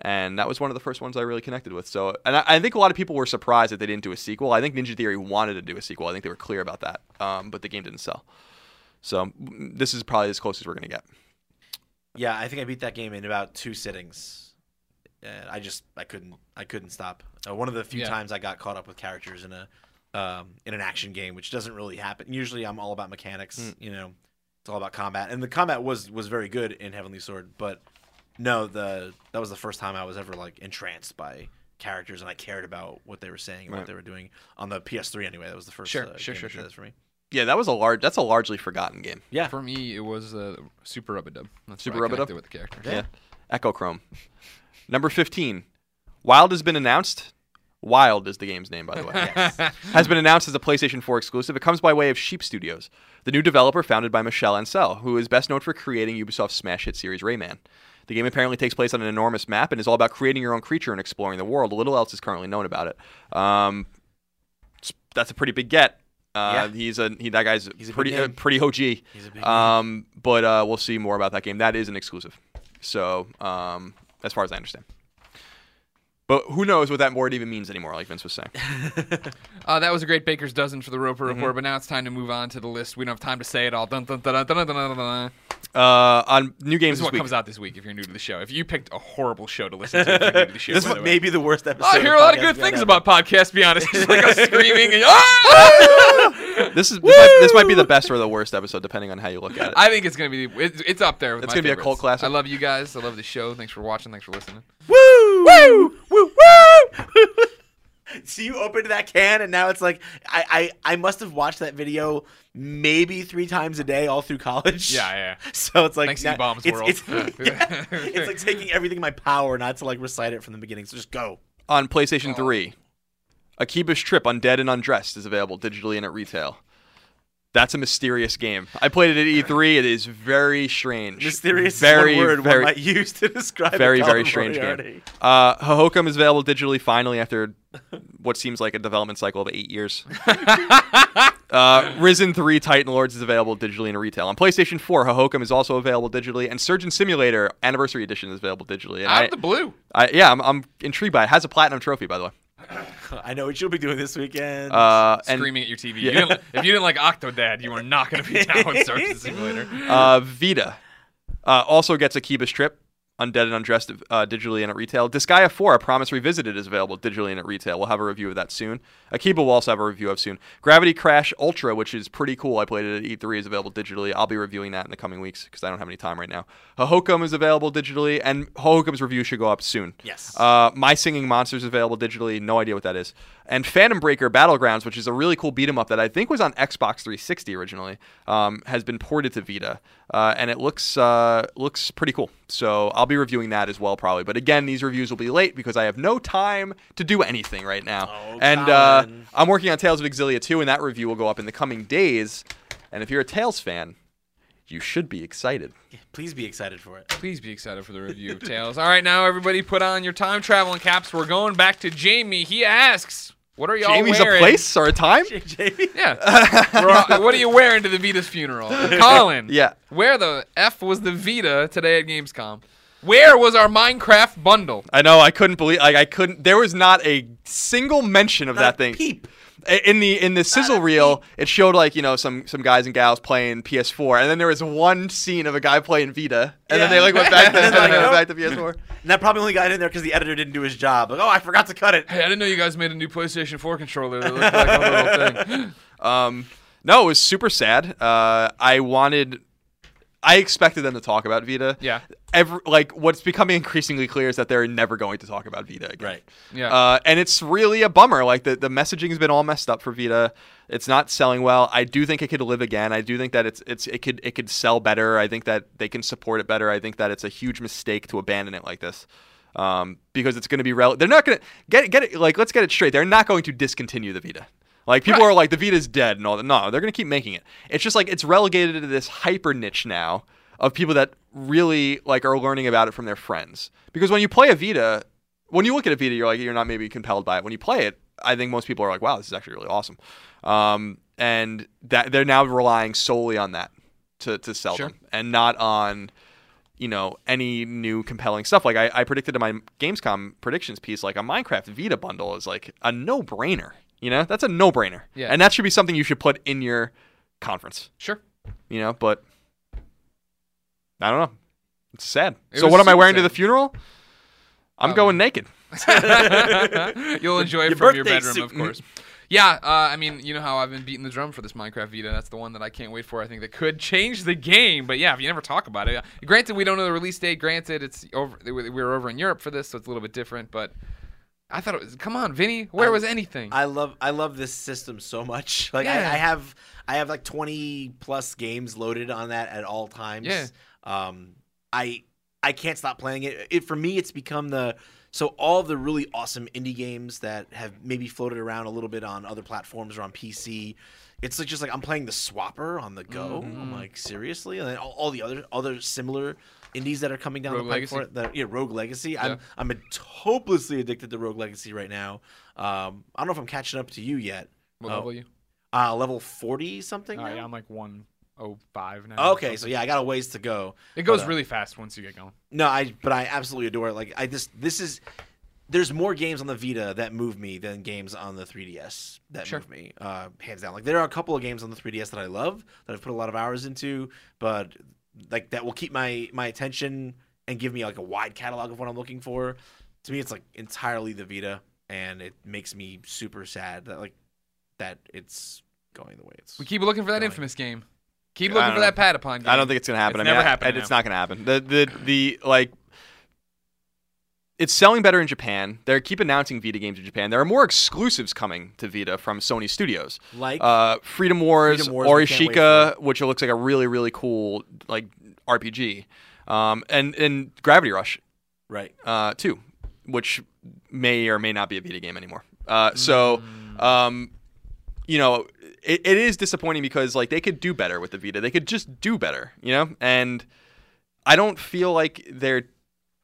and that was one of the first ones I really connected with. So, and I, I think a lot of people were surprised that they didn't do a sequel. I think Ninja Theory wanted to do a sequel. I think they were clear about that, um, but the game didn't sell. So this is probably as close as we're going to get. Yeah, I think I beat that game in about two sittings. And I just I couldn't I couldn't stop. Uh, one of the few yeah. times I got caught up with characters in a um, in an action game, which doesn't really happen. Usually I'm all about mechanics, mm. you know. It's all about combat. And the combat was was very good in Heavenly Sword, but no, the that was the first time I was ever like entranced by characters and I cared about what they were saying and right. what they were doing on the P S three anyway. That was the first sure, uh, sure, game sure, sure. for me. Yeah, that was a large. That's a largely forgotten game. Yeah, for me it was uh, Super Rub-a-Dub. That's Super Rub-a-Dub with the character. Yeah, yeah. Echo Chrome. Number fifteen, Wild has been announced. Wild is the game's name, by the way. Yes. Has been announced as a PlayStation four exclusive. It comes by way of Sheep Studios, the new developer founded by Michel Ancel, who is best known for creating Ubisoft's smash hit series Rayman. The game apparently takes place on an enormous map and is all about creating your own creature and exploring the world. Little else is currently known about it. Um, that's a pretty big get. Uh, yeah. He's a he, that guy's he's a pretty uh, pretty O G. He's a big um, but uh, we'll see more about that game. That is an exclusive, so um, as far as I understand. But who knows what that word even means anymore? Like Vince was saying. uh, that was a great baker's dozen for the Roper mm-hmm. Report. But now it's time to move on to the list. We don't have time to say it all. Dun, dun, dun, dun, dun, dun, dun. Uh, on new games. This is what week. comes out this week. If you're new to the show, if you picked a horrible show to listen to, if you're new to the show, this by the way. may be the worst episode. I hear a lot of good things about podcasts. To be honest, just like us screaming. And, ah! This is this might, this might be the best or the worst episode, depending on how you look at it. I think it's gonna be. It, it's up there. With it's my gonna favorites. be a cult classic. I love you guys. I love the show. Thanks for watching. Thanks for listening. Woo! Woo! Woo! Woo! So you opened that can, and now it's like I, I, I must have watched that video maybe three times a day all through college. Yeah, yeah. So it's like thanks to E-Bombs World. It's, yeah, it's like taking everything in my power not to like recite it from the beginning. So just go. On PlayStation oh. three, Akiba's Trip Undead and Undressed is available digitally and at retail. That's a mysterious game. I played it at E three. It is very strange. Mysterious very, is one word very, one might use to describe very, a Colin very strange Moriarty. game. Uh, Hohokam is available digitally finally after what seems like a development cycle of eight years. uh, Risen three Titan Lords is available digitally in retail. On PlayStation four, Hohokam is also available digitally, and Surgeon Simulator Anniversary Edition is available digitally. And Out I, of the blue. I, yeah, I'm, I'm intrigued by it. It has a platinum trophy, by the way. I know what you'll be doing this weekend. Uh, Screaming and, at your T V. Yeah. You didn't, if you didn't like Octodad, you are not going to be down with Surgeon Simulator. Uh, Vita uh, also gets Akiba's Trip, Undead and Undressed uh, digitally and at retail. Disgaea four, A Promise Revisited, is available digitally and at retail. We'll have a review of that soon. Akiba will also have a review of soon. Gravity Crash Ultra, which is pretty cool. I played it at E three, is available digitally. I'll be reviewing that in the coming weeks because I don't have any time right now. Hohokam is available digitally, and Hohokam's review should go up soon. Yes. Uh, My Singing Monsters is available digitally. No idea what that is. And Phantom Breaker Battlegrounds, which is a really cool beat-em-up that I think was on Xbox three sixty originally, um, has been ported to Vita, uh, and it looks uh, looks pretty cool. So I'll be reviewing that as well, probably. But again, these reviews will be late because I have no time to do anything right now. Oh, and uh, I'm working on Tales of Exilia two, and that review will go up in the coming days. And if you're a Tales fan, you should be excited. Yeah, please be excited for it. Please be excited for the review of Tales. All right, now everybody put on your time traveling caps. We're going back to Jamie. He asks, what are y'all Jamie's wearing? Jamie's a place or a time? Jamie? Yeah. all, what are you wearing to the Vita's funeral? Colin, yeah. where the F was the Vita today at Gamescom? Where was our Minecraft bundle? I know, I couldn't believe, like, I couldn't, there was not a single mention of not that thing. Peep. In the in the sizzle reel, peep. It showed, like, you know, some some guys and gals playing P S four, and then there was one scene of a guy playing Vita, and yeah. then they, like, went back to, and then they went back to P S four. And that probably only got in there because the editor didn't do his job. Like, oh, I forgot to cut it. Hey, I didn't know you guys made a new PlayStation four controller that looked like a little thing. Um, no, it was super sad. Uh, I wanted... I expected them to talk about Vita. Yeah. Every, like, what's becoming increasingly clear is that they're never going to talk about Vita again. Right. Yeah. Uh, and it's really a bummer. Like, the, the messaging has been all messed up for Vita. It's not selling well. I do think it could live again. I do think that it's it's it could it could sell better. I think that they can support it better. I think that it's a huge mistake to abandon it like this. Um, because it's going to be rel- – they're not going to – get it, get it. Like, let's get it straight. They're not going to discontinue the Vita. Like, people right. are like, the Vita's dead and all that. No, they're going to keep making it. It's just, like, it's relegated to this hyper niche now of people that really, like, are learning about it from their friends. Because when you play a Vita, when you look at a Vita, you're like, you're not maybe compelled by it. When you play it, I think most people are like, wow, this is actually really awesome. Um, and that they're now relying solely on that to, to sell sure. them, and not on, you know, any new compelling stuff. Like I, I predicted in my Gamescom predictions piece, like a Minecraft Vita bundle is like a no-brainer. You know, that's a no-brainer. Yeah. And that should be something you should put in your conference. Sure. You know, but I don't know. It's sad. It so what am I wearing sad. to the funeral? I'm um, going naked. You'll enjoy it your from your bedroom, suit. Of course. Yeah, uh, I mean, you know how I've been beating the drum for this Minecraft Vita. That's the one that I can't wait for. I think that could change the game. But yeah, if you never talk about it. Granted, we don't know the release date. Granted, it's over. We were over in Europe for this, so it's a little bit different. But I thought it was. Come on, Vinny. Where I, was anything? I love. I love this system so much. Like yeah. I, I have. I have like twenty plus games loaded on that at all times. Yeah. Um. I I can't stop playing it. It for me, it's become the. So all the really awesome indie games that have maybe floated around a little bit on other platforms or on P C, it's like just like I'm playing the Swapper on the go. Mm-hmm. I'm like, seriously? And then all, all the other other similar indies that are coming down Rogue the platform. That, yeah, Rogue Legacy. Yeah. I'm I'm hopelessly addicted to Rogue Legacy right now. Um, I don't know if I'm catching up to you yet. What oh. level are you? Uh, level forty something. All right, now? I'm like one. Oh, five now. Okay, so yeah, I got a ways to go. It goes but, uh, really fast once you get going. No, I but I absolutely adore it. Like I just this is there's more games on the Vita that move me than games on the three D S that sure. move me, uh, hands down. Like there are a couple of games on the three D S that I love that I've put a lot of hours into, but like that will keep my my attention and give me like a wide catalog of what I'm looking for. To me, it's like entirely the Vita, and it makes me super sad that like that it's going the way it's. We keep looking for that going. Infamous game. Keep looking for know. that Patapon game. I don't think it's going to happen. It's I mean, never happened. It's not going to happen. The, the, the, like, it's selling better in Japan. They keep announcing Vita games in Japan. There are more exclusives coming to Vita from Sony Studios. Like? Uh, Freedom Wars, Freedom Wars Orishika, which looks like a really, really cool, like, R P G. Um, and, and Gravity Rush. Right. Uh, two, which may or may not be a Vita game anymore. Uh, so, mm. um, you know... It, it is disappointing because, like, they could do better with the Vita. They could just do better, you know? And I don't feel like they're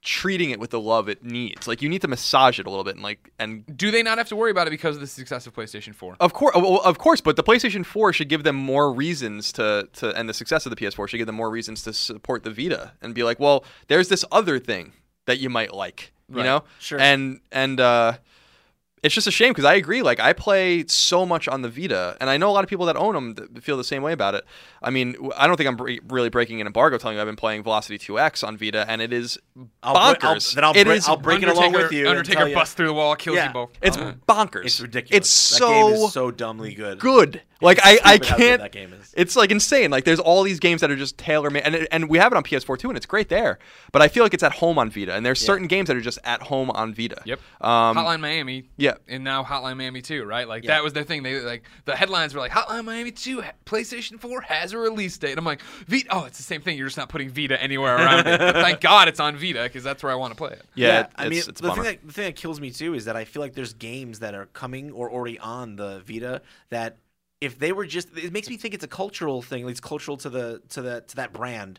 treating it with the love it needs. Like, you need to massage it a little bit and, like... and do they not have to worry about it because of the success of PlayStation four? Of course, of course, but the PlayStation four should give them more reasons to, to... And the success of the P S four should give them more reasons to support the Vita and be like, well, there's this other thing that you might like, you right. know? Sure. And... and uh, it's just a shame because I agree. Like, I play so much on the Vita, and I know a lot of people that own them that feel the same way about it. I mean, I don't think I'm re- really breaking an embargo telling you I've been playing Velocity two X on Vita, and it is bonkers. I'll, I'll, then I'll, it bra- is I'll break Undertaker, it along with you. Undertaker busts through the wall, kills yeah. you both. It's uh-huh. bonkers. It's ridiculous. It's that so game is so dumbly good. Good. Like I, I can't. That game is. It's like insane. Like there's all these games that are just tailor made, and it, and we have it on P S four too, and it's great there. But I feel like it's at home on Vita, and there's yeah. certain games that are just at home on Vita. Yep. Um, Hotline Miami. Yeah. And now Hotline Miami two, right? Like yeah. that was their thing. They like the headlines were like Hotline Miami two, PlayStation four has a release date. And I'm like Vita. Oh, it's the same thing. You're just not putting Vita anywhere around it. But thank God it's on Vita because that's where I want to play it. Yeah. yeah it, I mean, it's, it's the bummer. thing that the thing that kills me too is that I feel like there's games that are coming or already on the Vita that. If they were just, it makes me think it's a cultural thing. Like it's cultural to the to the to that brand.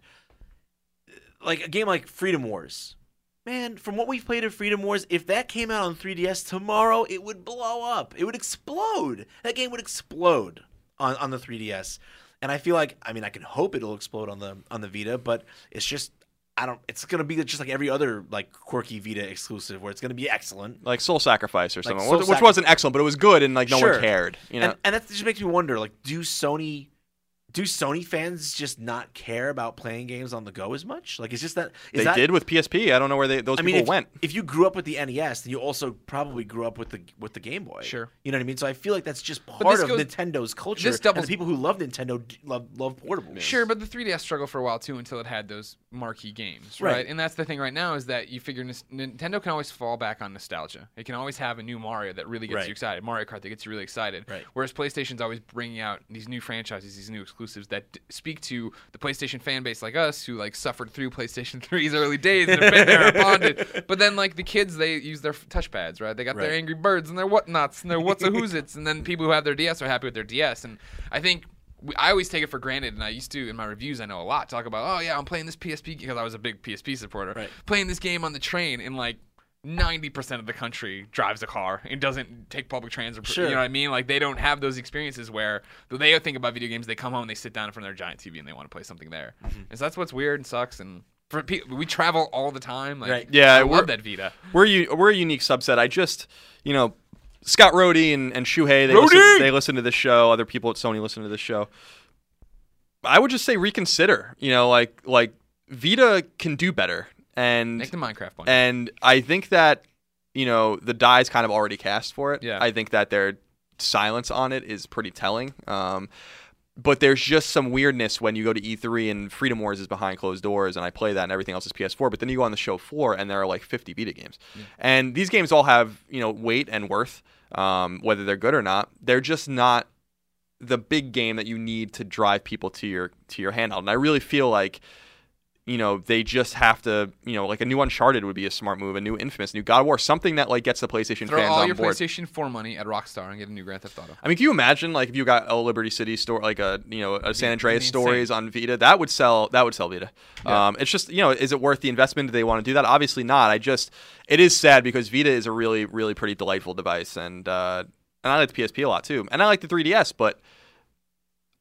Like a game like Freedom Wars, man. From what we've played of Freedom Wars, if that came out on three D S tomorrow, it would blow up. It would explode. That game would explode on, on the three D S. And I feel like, I mean, I can hope it'll explode on the on the Vita, but it's just. I don't. It's gonna be just like every other like quirky Vita exclusive, where it's gonna be excellent, like Soul Sacrifice or something, like which, Sacrifice. which wasn't excellent, but it was good and like no sure. one cared. You know, and, and that just makes me wonder, like, do Sony, do Sony fans just not care about playing games on the go as much? Like, it's just that is they that, did with P S P. I don't know where they those I mean, people if, went. If you grew up with the N E S, then you also probably grew up with the with the Game Boy. Sure, you know what I mean. So I feel like that's just part of goes, Nintendo's culture. This doubles, and the people who love Nintendo love love portable games. Sure, but the three D S struggled for a while too until it had those. Marquee games, right? right? And that's the thing right now is that you figure n- Nintendo can always fall back on nostalgia. It can always have a new Mario that really gets right. you excited, Mario Kart that gets you really excited. Right. Whereas PlayStation's always bringing out these new franchises, these new exclusives that d- speak to the PlayStation fan base like us who like suffered through PlayStation three's early days and have been there and bonded. But then like the kids, they use their f- touchpads, right? They got right. their Angry Birds and their whatnots and their what's a who's it's, and then people who have their D S are happy with their D S. And I think. I always take it for granted, and I used to, in my reviews, I know a lot, talk about, oh, yeah, I'm playing this P S P, because I was a big P S P supporter, right. playing this game on the train, and, like, ninety percent of the country drives a car and doesn't take public transit. Sure. You know what I mean? Like, they don't have those experiences where they think about video games, they come home, they sit down in front of their giant T V and they want to play something there. Mm-hmm. And so that's what's weird and sucks. And for people, we travel all the time. Like, right. Yeah, I love that Vita. We're, u- we're a unique subset. I just, you know, Scott Rohde and, and Shuhei, they listen, they listen to this show. Other people at Sony listen to this show. I would just say reconsider. You know, like like Vita can do better. And make the Minecraft one. And I think that, you know, the die is kind of already cast for it. Yeah. I think that their silence on it is pretty telling. Um, but there's just some weirdness when you go to E three and Freedom Wars is behind closed doors, and I play that, and everything else is P S four. But then you go on the show floor, and there are like fifty Vita games. Yeah. And these games all have, you know, weight and worth, um, whether they're good or not. They're just not the big game that you need to drive people to your to your handheld. And I really feel like, you know, they just have to, you know, like a new Uncharted would be a smart move, a new Infamous, new God of War, something that like gets the PlayStation Throw fans on board. Throw all your PlayStation four money at Rockstar and get a new Grand Theft Auto. I mean, can you imagine like if you got a Liberty City store, like a, you know, a San Andreas Stories on Vita, that would sell, that would sell Vita. Yeah. Um, it's just, you know, is it worth the investment? Do they want to do that? Obviously not. I just, it is sad because Vita is a really, really pretty delightful device. And, uh, and I like the P S P a lot too. And I like the three D S, but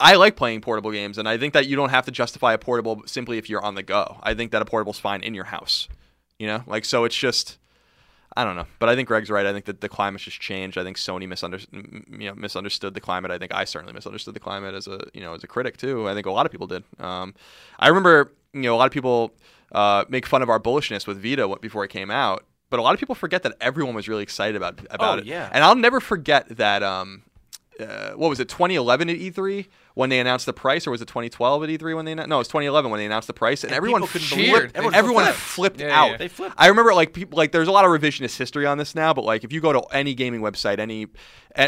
I like playing portable games, and I think that you don't have to justify a portable simply if you're on the go. I think that a portable's fine in your house, you know? Like, so it's just, I don't know. But I think Greg's right. I think that the climate's just changed. I think Sony misunder- you know, misunderstood the climate. I think I certainly misunderstood the climate as a, you know, as a critic too. I think a lot of people did. Um, I remember, you know, a lot of people uh, make fun of our bullishness with Vita before it came out, but a lot of people forget that everyone was really excited about, about oh, it. Yeah. And I'll never forget that. Um, Uh, what was it, twenty eleven at E three when they announced the price, or was it twenty twelve at E three when they announced? No, it was twenty eleven when they announced the price, and, and everyone cheered. Everyone, everyone flipped, flipped yeah, out. Yeah. They flipped. I remember like people like there's a lot of revisionist history on this now, but like if you go to any gaming website, any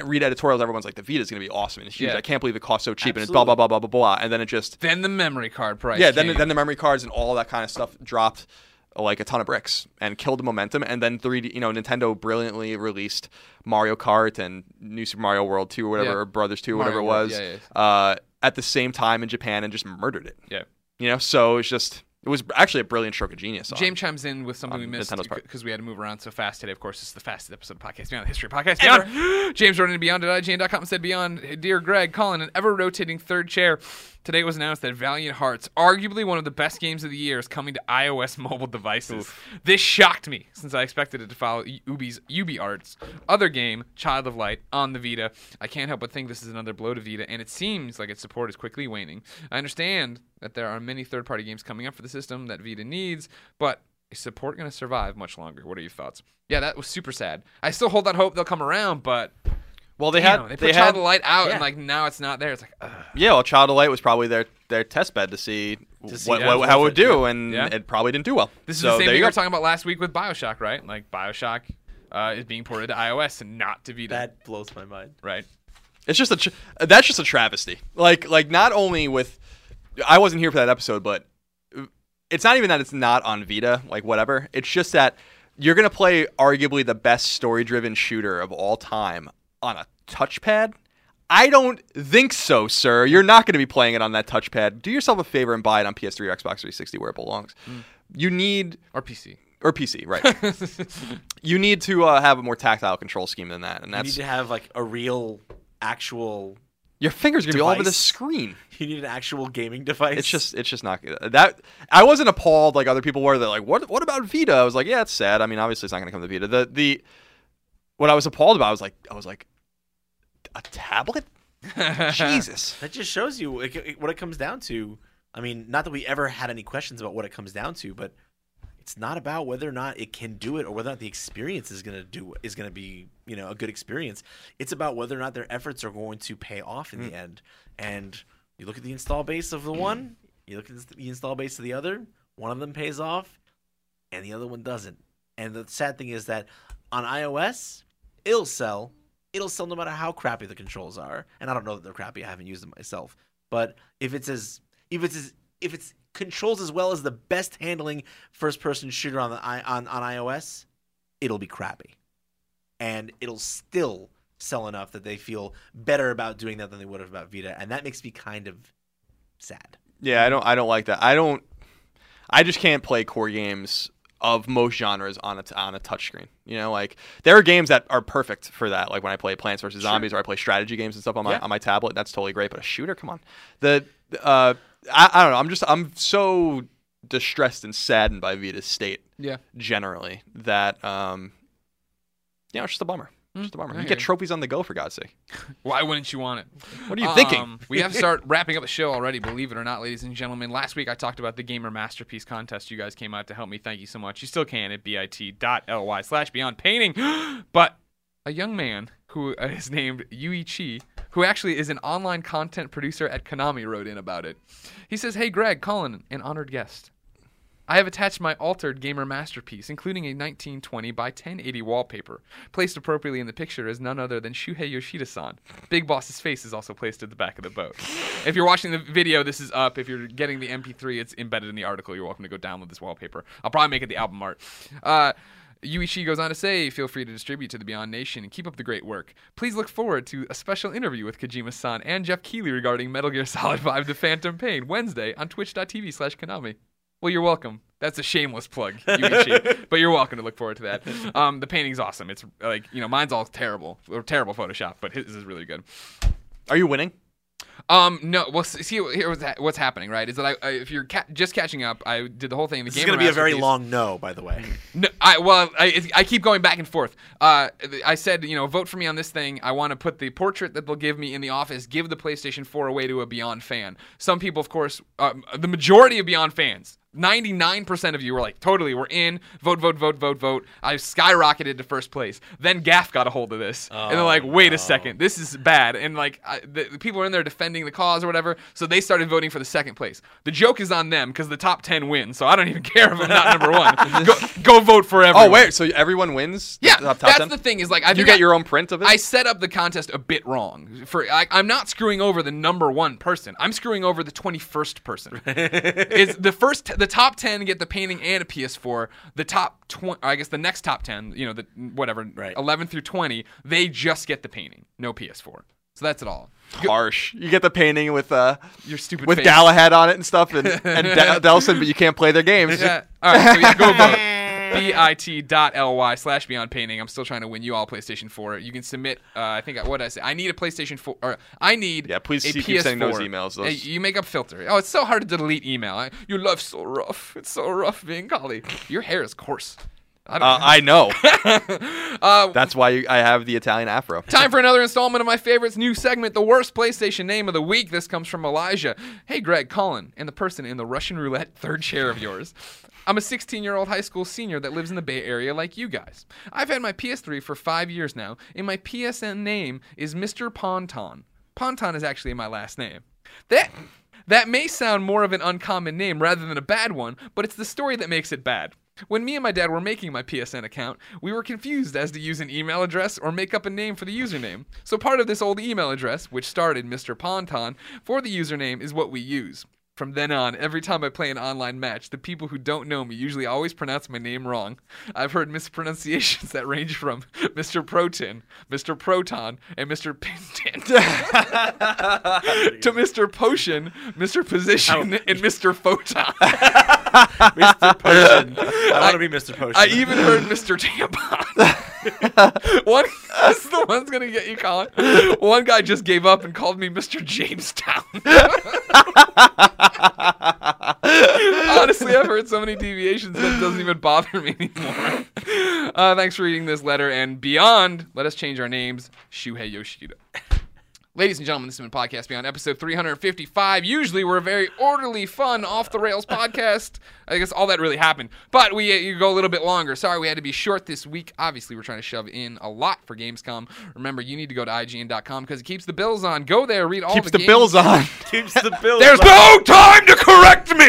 read editorials, everyone's like the Vita is going to be awesome and it's huge. Yeah. I can't believe it costs so cheap. Absolutely. And it's blah blah blah blah blah blah, and then it just then the memory card price. Yeah, then came. then the memory cards and all that kind of stuff dropped like a ton of bricks and killed the momentum. And then three D, you know, Nintendo brilliantly released Mario Kart and New Super Mario World two or whatever, yeah. or Brothers two, or whatever it was, yeah, yeah. Uh, at the same time in Japan and just murdered it. Yeah. You know, so it's just, it was actually a brilliant stroke of genius. James on, chimes in with something we missed because we had to move around so fast today. Of course, it's the fastest episode of Podcast Beyond, the history of Podcast Beyond. James wrote into Beyond at I G N dot com and said, Beyond, dear Greg, Colin, an ever-rotating third chair. Today it was announced that Valiant Hearts, arguably one of the best games of the year, is coming to iOS mobile devices. Oof. This shocked me, since I expected it to follow Ubi's UbiArt's other game, Child of Light, on the Vita. I can't help but think this is another blow to Vita, and it seems like its support is quickly waning. I understand that there are many third-party games coming up for the system that Vita needs, but is support going to survive much longer? What are your thoughts? Yeah, that was super sad. I still hold out hope they'll come around, but... Well, they Damn, had they put they Child had, of Light out, yeah. and like now it's not there. It's like, ugh. Yeah. Well, Child of Light was probably their, their test bed to see, to see what, yeah, what, how it would do, yeah. and yeah. it probably didn't do well. This is so the same thing we were talking about last week with BioShock, right? Like BioShock uh, is being ported to iOS and not to Vita. That blows my mind. Right? It's just a tra- that's just a travesty. Like like not only with I wasn't here for that episode, but it's not even that it's not on Vita, like whatever. It's just that you're gonna play arguably the best story-driven shooter of all time on a touchpad? I don't think so, sir. You're not going to be playing it on that touchpad. Do yourself a favor and buy it on P S three or Xbox three sixty where it belongs. Mm. You need... Or P C. Or P C, right. You need to uh, have a more tactile control scheme than that. And that's... You need to have like a real, actual... Your fingers are going to be all over the screen. You need an actual gaming device. It's just it's just not – that. I wasn't appalled like other people were. They're like, what What about Vita? I was like, yeah, it's sad. I mean, obviously it's not going to come to Vita. The the... What I was appalled about, I was like, I was like, a tablet? Jesus. That just shows you it, it, what it comes down to. I mean, not that we ever had any questions about what it comes down to, but it's not about whether or not it can do it or whether or not the experience is gonna do is gonna be, you know, a good experience. It's about whether or not their efforts are going to pay off in mm. the end. And you look at the install base of the mm. one, you look at the install base of the other. One of them pays off, and the other one doesn't. And the sad thing is that on iOS. It'll sell. It'll sell no matter how crappy the controls are. And I don't know that they're crappy. I haven't used them myself. But if it's as if it's as, if it's controls as well as the best handling first-person shooter on the on, on iOS, it'll be crappy. And it'll still sell enough that they feel better about doing that than they would have about Vita. And that makes me kind of sad. Yeah, I don't I don't like that. I don't I just can't play core games of most genres on a t- on a touchscreen. You know, like there are games that are perfect for that. Like when I play Plants versus Zombies, sure. or I play strategy games and stuff on my yeah. on my tablet, that's totally great. But a shooter, come on. The uh, I, I don't know. I'm just I'm so distressed and saddened by Vita's state. Yeah. Generally, that um, you know, it's just a bummer. Just a bummer. You get trophies on the go, for God's sake. Why wouldn't you want it? What are you um, thinking? We have to start wrapping up the show already, believe it or not, ladies and gentlemen. Last week I talked about the Gamer Masterpiece Contest. You guys came out to help me. Thank you so much. You still can at bit.ly slash beyond painting. But a young man who is named Yuichi, who actually is an online content producer at Konami, wrote in about it. He says, "Hey, Greg, Colin, an honored guest. I have attached my altered gamer masterpiece, including a nineteen twenty by ten eighty wallpaper, placed appropriately in the picture is none other than Shuhei Yoshida-san. Big Boss's face is also placed at the back of the boat." If you're watching the video, this is up. If you're getting the M P three, it's embedded in the article. You're welcome to go download this wallpaper. I'll probably make it the album art. Uh... Yuichi goes on to say, "Feel free to distribute to the Beyond Nation and keep up the great work. Please look forward to a special interview with Kojima-san and Jeff Keighley regarding Metal Gear Solid V: The Phantom Pain, Wednesday on twitch.tv slash Konami. Well, you're welcome. That's a shameless plug, Yuichi, but you're welcome to look forward to that. Um, the painting's awesome. It's like, you know, mine's all terrible, or terrible Photoshop, but his is really good. Are you winning? Um, no. Well, see, here was what's happening, right? Is that I, I if you're ca- just catching up, I did the whole thing. The this Gamer is going to be a very long no, by the way. No, I well, I, I keep going back and forth. Uh, I said, you know, vote for me on this thing. I want to put the portrait that they'll give me in the office. Give the PlayStation four away to a Beyond fan. Some people, of course, uh, the majority of Beyond fans. ninety-nine percent of you were like, totally, we're in. Vote, vote, vote, vote, vote. I skyrocketed to first place. Then Gaff got a hold of this. Oh, and they're like, wait no. a second. This is bad. And like, I, the, the people are in there defending the cause or whatever. So they started voting for the second place. The joke is on them because the top ten wins. So I don't even care if I'm not number one. Go, go vote for everyone. Oh, wait. So everyone wins? Yeah. The top, top that's ten? The thing is like, I you got your own print of it? I set up the contest a bit wrong. For I, I'm not screwing over the number one person. I'm screwing over the twenty-first person. It's the first t- The top ten get the painting and a P S four. The top twenty, I guess the next top ten, you know, the whatever, right. eleven through twenty, they just get the painting, no P S four. So that's it all. Harsh. You get the painting with uh, your stupid with face. Galahad on it and stuff, and, and De- Delson, but you can't play their games. Yeah. All right, so yeah, go vote. bit.ly slash beyond painting. I'm still trying to win you all PlayStation four. You can submit, uh, I think, what did I say? I need a PlayStation four, or I need yeah, please a keep P S four. Sending those emails. Those. Hey, you make up filter. Oh, it's so hard to delete email. I, your love's so rough. It's so rough being golly. Your hair is coarse. I, don't uh, I know. uh, That's why you, I have the Italian afro. Time for another installment of my favorites new segment, the worst PlayStation name of the week. This comes from Elijah. "Hey, Greg, Colin, and the person in the Russian roulette third chair of yours. I'm a sixteen-year-old high school senior that lives in the Bay Area like you guys. I've had my P S three for five years now, and my P S N name is Mister Ponton. Ponton is actually my last name. That that may sound more of an uncommon name rather than a bad one, but it's the story that makes it bad. When me and my dad were making my P S N account, we were confused as to use an email address or make up a name for the username. So part of this old email address, which started Mister Ponton, for the username is what we use. From then on, every time I play an online match, the people who don't know me usually always pronounce my name wrong. I've heard mispronunciations that range from Mister Proton, Mister Proton, and Mister Pintan to Mister Potion, Mister Position, oh. and Mister Photon. Mister Potion. I want to be Mister Potion. I, I even heard Mister Tampon. One, this is the one's going to get you, Colin. One guy just gave up and called me Mister Jamestown. Honestly, I've heard so many deviations that it doesn't even bother me anymore. Uh, thanks for reading this letter and beyond. Let us change our names. Shuhei Yoshida." Ladies and gentlemen, this has been Podcast Beyond, episode three fifty-five. Usually we're a very orderly, fun, off-the-rails podcast. I guess all that really happened. But we you go a little bit longer. Sorry, we had to be short this week. Obviously, we're trying to shove in a lot for Gamescom. Remember, you need to go to I G N dot com because it keeps the bills on. Go there, read all keeps the, the bills on. Keeps the bills There's on. There's no time to correct me!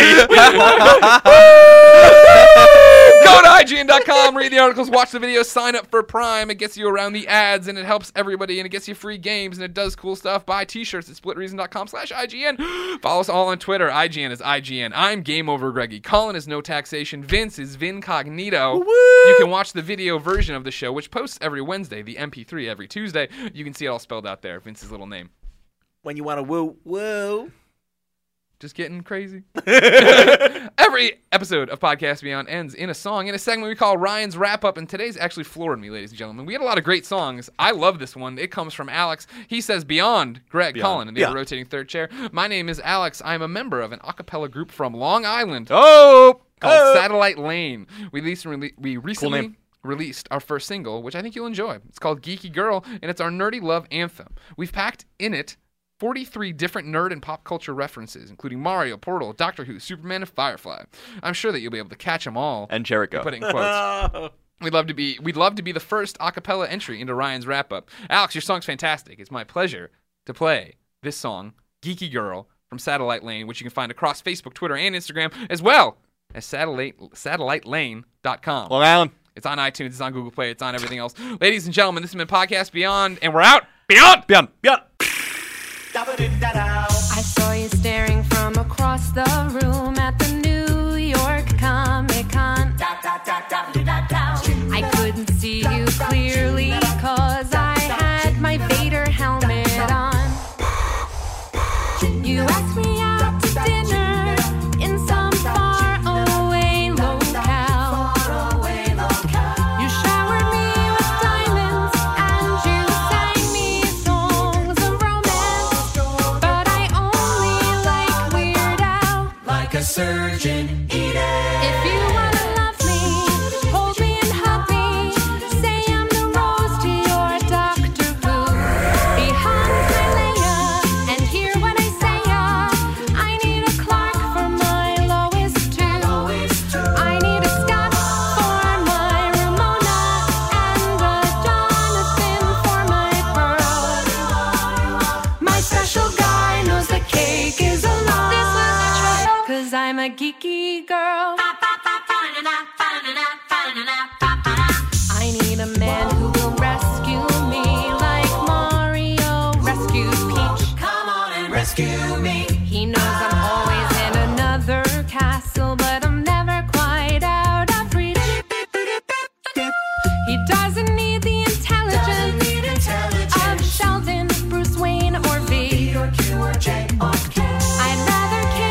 Go to I G N dot com, read the articles, watch the videos, sign up for Prime. It gets you around the ads, and it helps everybody, and it gets you free games, and it does cool stuff. Buy t-shirts at splitreason.com slash IGN. Follow us all on Twitter. I G N is I G N. I'm Game Over Greggy. Colin is No Taxation. Vince is Vincognito. You can watch the video version of the show, which posts every Wednesday, the M P three every Tuesday. You can see it all spelled out there, Vince's little name. When you want to woo, woo. just getting crazy. Every episode of Podcast Beyond ends in a song, in a segment we call Ryan's Wrap-Up, and today's actually floored me, ladies and gentlemen. We had a lot of great songs. I love this one. It comes from Alex. He says, Beyond Greg, Beyond. Colin, in the yeah. rotating third chair. My name is Alex. I'm a member of an a cappella group from Long Island oh, called oh. Satellite Lane. We, leased and rele- we recently... Cool released our first single, which I think you'll enjoy. It's called Geeky Girl, and it's our nerdy love anthem. We've packed in it forty-three different nerd and pop culture references, including Mario, Portal, Doctor Who, Superman, and Firefly. I'm sure that you'll be able to catch them all. And Jericho. Put it in quotes. We'd love to be, we'd love to be the first a cappella entry into Ryan's Wrap-Up. Alex, your song's fantastic. It's my pleasure to play this song, Geeky Girl, from Satellite Lane, which you can find across Facebook, Twitter, and Instagram, as well as satellite, satellite lane dot com. Long Island. It's on iTunes. It's on Google Play. It's on everything else. Ladies and gentlemen, this has been Podcast Beyond, and we're out. Beyond! Beyond! Beyond! I saw you staring from across the room at the New York Comic Con. I couldn't see you clearly because I had my Vader helmet on. You asked me out to dinner in some far away locale. Surgeon Eater. If you wanna love me, hold me and hug me. Say I'm the rose to your Doctor Who. Be hung as my Leia, and hear what I say. Uh, I need a Clark for my Lois too. I need a Scott for my Ramona, and a Jonathan for my Pearl. My special guy knows the cake is a lie. Cause I'm a geeky girl. I need a man who will rescue me like Mario rescued Peach. Come on and rescue me. He knows I'm always in another castle, but I'm never quite out of reach. He doesn't need the intelligence of Sheldon, Bruce Wayne, or V. B or Q or J or K. I'd rather kiss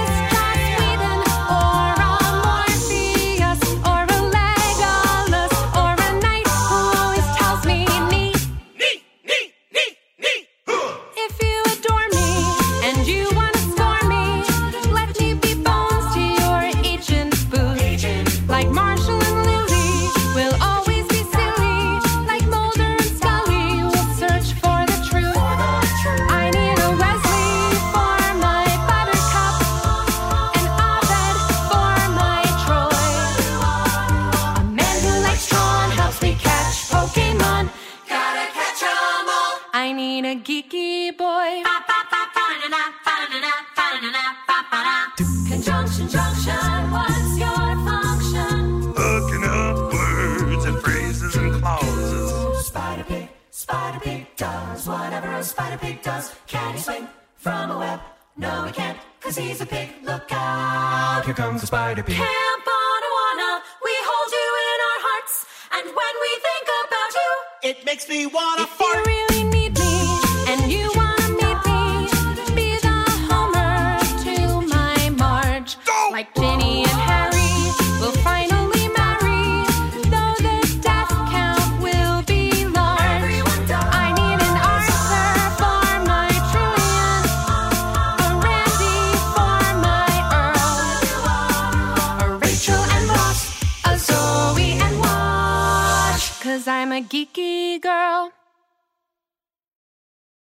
geeky girl.